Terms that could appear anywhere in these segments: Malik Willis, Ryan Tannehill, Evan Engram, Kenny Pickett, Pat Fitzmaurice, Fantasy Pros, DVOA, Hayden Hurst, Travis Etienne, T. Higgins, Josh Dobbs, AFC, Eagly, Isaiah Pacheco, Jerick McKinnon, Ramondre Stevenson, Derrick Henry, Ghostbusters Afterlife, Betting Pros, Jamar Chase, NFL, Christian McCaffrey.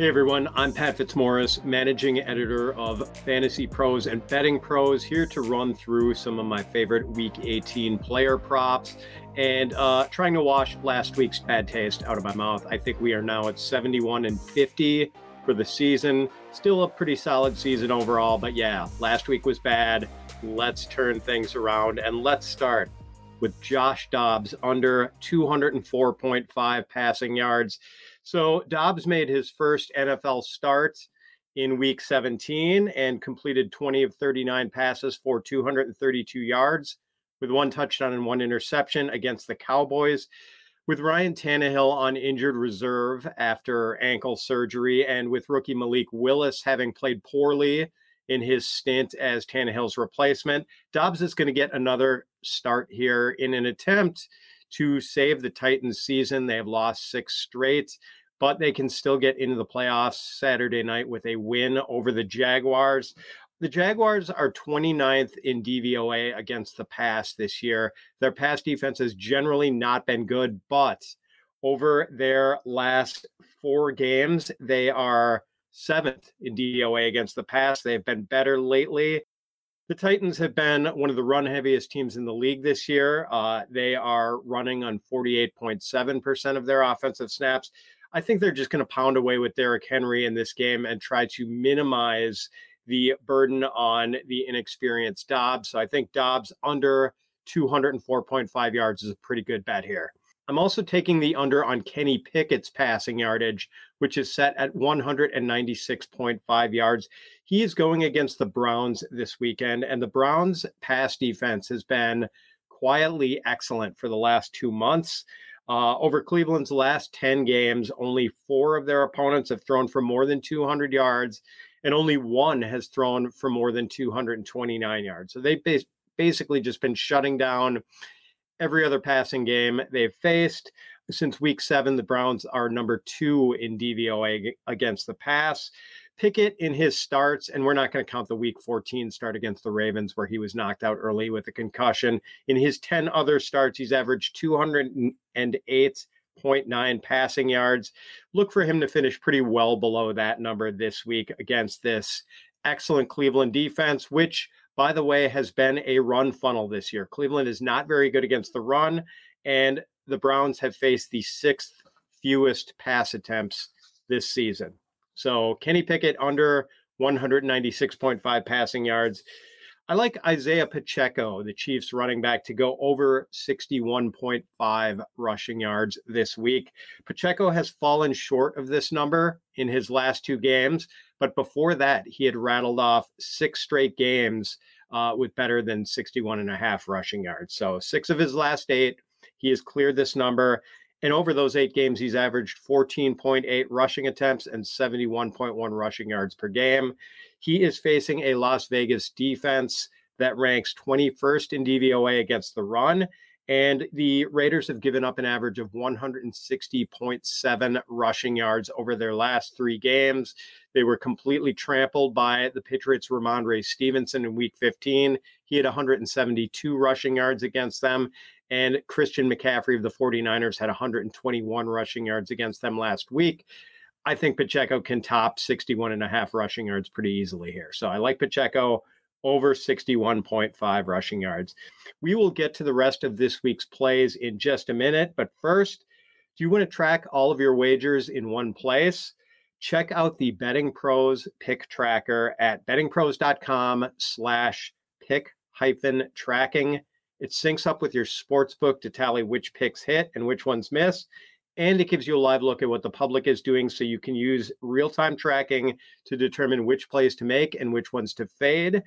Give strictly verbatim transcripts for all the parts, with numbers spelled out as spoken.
Hey everyone, I'm Pat Fitzmaurice, managing editor of Fantasy Pros and Betting Pros, here to run through some of my favorite Week eighteen player props and uh, trying to wash last week's bad taste out of my mouth. I think we are now at seventy-one and fifty for the season. Still a pretty solid season overall, but yeah, last week was bad. Let's turn things around and let's start with Josh Dobbs under two oh four point five passing yards. So Dobbs made his first N F L start in week seventeen and completed twenty of thirty-nine passes for two hundred thirty-two yards with one touchdown and one interception against the Cowboys. With Ryan Tannehill on injured reserve after ankle surgery and with rookie Malik Willis having played poorly in his stint as Tannehill's replacement, Dobbs is going to get another start here in an attempt to save the Titans' season. They have lost six straight, but they can still get into the playoffs Saturday night with a win over the Jaguars. The Jaguars are twenty-ninth in D V O A against the pass this year. Their pass defense has generally not been good, but over their last four games, they are seventh in D V O A against the pass. They've been better lately. The Titans have been one of the run-heaviest teams in the league this year. Uh, they are running on forty-eight point seven percent of their offensive snaps. I think they're just going to pound away with Derrick Henry in this game and try to minimize the burden on the inexperienced Dobbs. So I think Dobbs under two oh four point five yards is a pretty good bet here. I'm also taking the under on Kenny Pickett's passing yardage, which is set at one ninety-six point five yards. He is going against the Browns this weekend, and the Browns' pass defense has been quietly excellent for the last two months. Uh, over Cleveland's last ten games, only four of their opponents have thrown for more than two hundred yards, and only one has thrown for more than two hundred twenty-nine yards. So they've bas- basically just been shutting down every other passing game they've faced. Since week seven, the Browns are number two in D V O A against the pass. Pickett in his starts, and we're not going to count the week fourteen start against the Ravens where he was knocked out early with a concussion. In his ten other starts, he's averaged two oh eight point nine passing yards. Look for him to finish pretty well below that number this week against this excellent Cleveland defense, which, by the way, has been a run funnel this year. Cleveland is not very good against the run, and the Browns have faced the sixth fewest pass attempts this season. So Kenny Pickett under one ninety-six point five passing yards. I like Isaiah Pacheco, the Chiefs running back, to go over sixty-one point five rushing yards this week. Pacheco has fallen short of this number in his last two games, but before that, he had rattled off six straight games uh, with better than sixty-one and a half rushing yards. So six of his last eight, he has cleared this number. And over those eight games, he's averaged fourteen point eight rushing attempts and seventy-one point one rushing yards per game. He is facing a Las Vegas defense that ranks twenty-first in D V O A against the run. And the Raiders have given up an average of one sixty point seven rushing yards over their last three games. They were completely trampled by the Patriots' Ramondre Stevenson in week fifteen. He had one seventy-two rushing yards against them. And Christian McCaffrey of the forty-niners had one twenty-one rushing yards against them last week. I think Pacheco can top sixty-one and a half rushing yards pretty easily here. So I like Pacheco over sixty-one point five rushing yards. We will get to the rest of this week's plays in just a minute. But first, do you want to track all of your wagers in one place? Check out the Betting Pros Pick Tracker at betting pros dot com slash pick hyphen tracking. It syncs up with your sportsbook to tally which picks hit and which ones miss. And it gives you a live look at what the public is doing, so you can use real-time tracking to determine which plays to make and which ones to fade.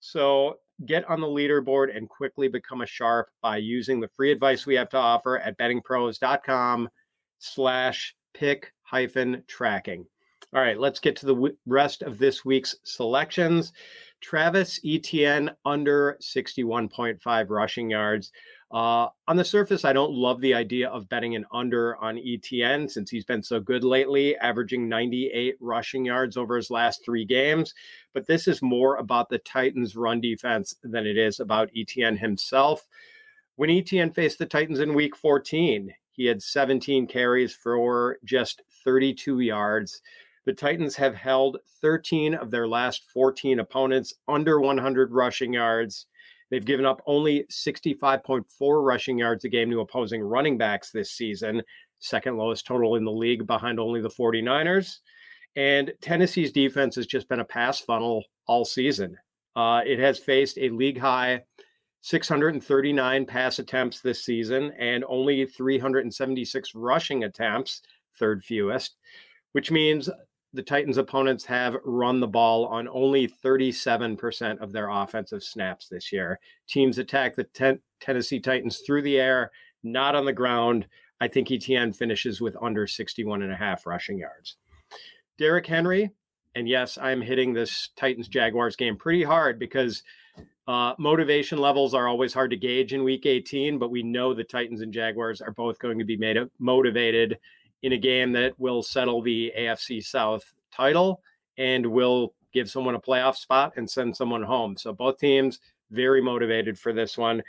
So get on the leaderboard and quickly become a sharp by using the free advice we have to offer at betting pros dot com slash pick hyphen tracking. All right, let's get to the w- rest of this week's selections. Travis Etienne under sixty-one point five rushing yards. Uh, on the surface, I don't love the idea of betting an under on Etienne since he's been so good lately, averaging ninety-eight rushing yards over his last three games. But this is more about the Titans' run defense than it is about Etienne himself. When Etienne faced the Titans in week fourteen, he had seventeen carries for just thirty-two yards. The Titans have held thirteen of their last fourteen opponents under one hundred rushing yards. They've given up only sixty-five point four rushing yards a game to opposing running backs this season, second lowest total in the league behind only the 49ers. And Tennessee's defense has just been a pass funnel all season. Uh, it has faced a league-high six hundred thirty-nine pass attempts this season and only three hundred seventy-six rushing attempts, third fewest, which means the Titans' opponents have run the ball on only thirty-seven percent of their offensive snaps this year. Teams attack the ten- Tennessee Titans through the air, not on the ground. I think Etienne finishes with under sixty-one and a half rushing yards. Derrick Henry, and yes, I'm hitting this Titans-Jaguars game pretty hard because uh, motivation levels are always hard to gauge in Week eighteen, but we know the Titans and Jaguars are both going to be made up, motivated in a game that will settle the A F C South title and will give someone a playoff spot and send someone home. So both teams very motivated for this one.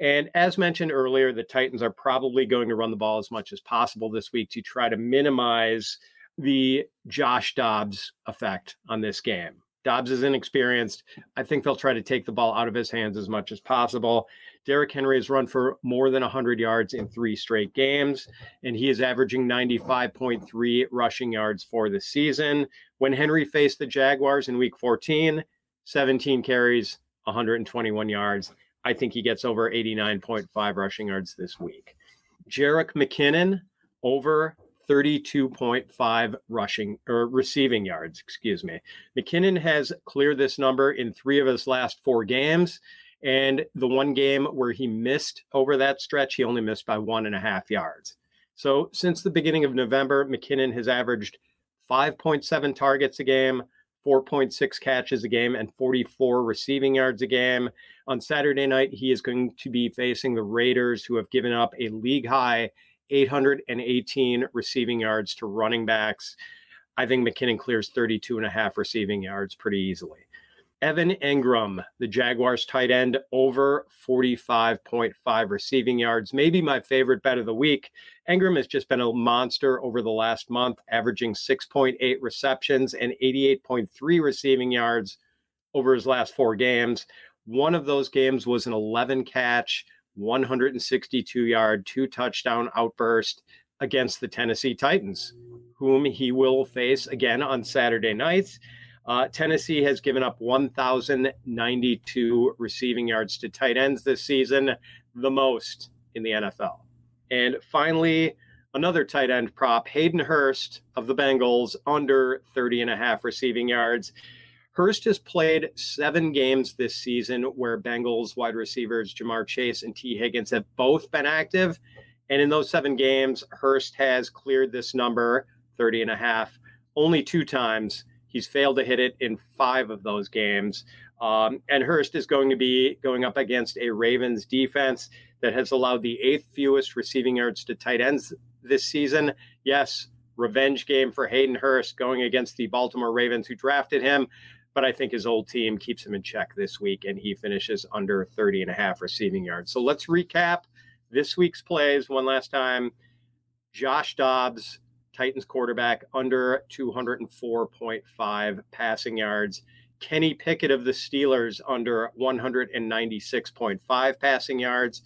And as mentioned earlier, the Titans are probably going to run the ball as much as possible this week to try to minimize the Josh Dobbs effect on this game. Dobbs is inexperienced. I think they'll try to take the ball out of his hands as much as possible. Derrick Henry has run for more than one hundred yards in three straight games, and he is averaging ninety-five point three rushing yards for the season. When Henry faced the Jaguars in Week fourteen, seventeen carries, one hundred twenty-one yards. I think he gets over eighty-nine point five rushing yards this week. Jerick McKinnon, over thirty-two point five rushing or receiving yards, excuse me. McKinnon has cleared this number in three of his last four games. And the one game where he missed over that stretch, he only missed by one and a half yards. So since the beginning of November, McKinnon has averaged five point seven targets a game, four point six catches a game, and forty-four receiving yards a game. On Saturday night, he is going to be facing the Raiders, who have given up a league high eight hundred eighteen receiving yards to running backs. I think McKinnon clears thirty-two and a half receiving yards pretty easily. Evan Engram, the Jaguars tight end, over forty-five point five receiving yards. Maybe my favorite bet of the week. Engram has just been a monster over the last month, averaging six point eight receptions and eighty-eight point three receiving yards over his last four games. One of those games was an eleven catch, one hundred sixty-two yard, two touchdown outburst against the Tennessee Titans, whom he will face again on Saturday nights. Uh, Tennessee has given up one thousand ninety-two receiving yards to tight ends this season, the most in the N F L. And finally, another tight end prop, Hayden Hurst of the Bengals, under thirty and a half receiving yards. Hurst has played seven games this season where Bengals wide receivers Jamar Chase and T. Higgins have both been active. And in those seven games, Hurst has cleared this number, thirty and a half, only two times. He's failed to hit it in five of those games. Um, and Hurst is going to be going up against a Ravens defense that has allowed the eighth fewest receiving yards to tight ends this season. Yes, revenge game for Hayden Hurst going against the Baltimore Ravens, who drafted him. But I think his old team keeps him in check this week, and he finishes under thirty and a half receiving yards. So let's recap this week's plays one last time. Josh Dobbs, Titans quarterback, under two hundred four point five passing yards. Kenny Pickett of the Steelers, under one hundred ninety-six point five passing yards.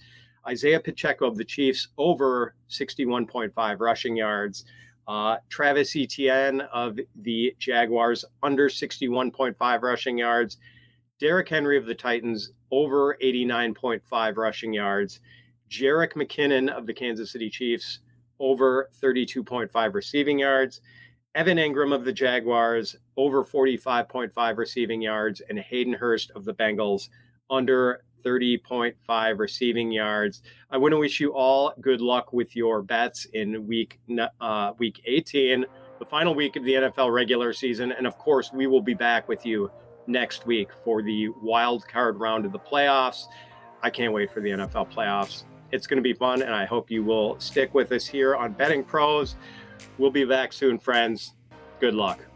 Isaiah Pacheco of the Chiefs, over sixty-one point five rushing yards. Uh, Travis Etienne of the Jaguars, under sixty-one point five rushing yards. Derrick Henry of the Titans, over eighty-nine point five rushing yards. Jerick McKinnon of the Kansas City Chiefs, over thirty-two point five receiving yards. Evan Engram of the Jaguars, over forty-five point five receiving yards. And Hayden Hurst of the Bengals, under thirty point five receiving yards. I want to wish you all good luck with your bets in week uh, week eighteen, the final week of the N F L regular season. And of course, we will be back with you next week for the wild card round of the playoffs. I can't wait for the N F L playoffs. It's going to be fun, and I hope you will stick with us here on Betting Pros. We'll be back soon, friends. Good luck.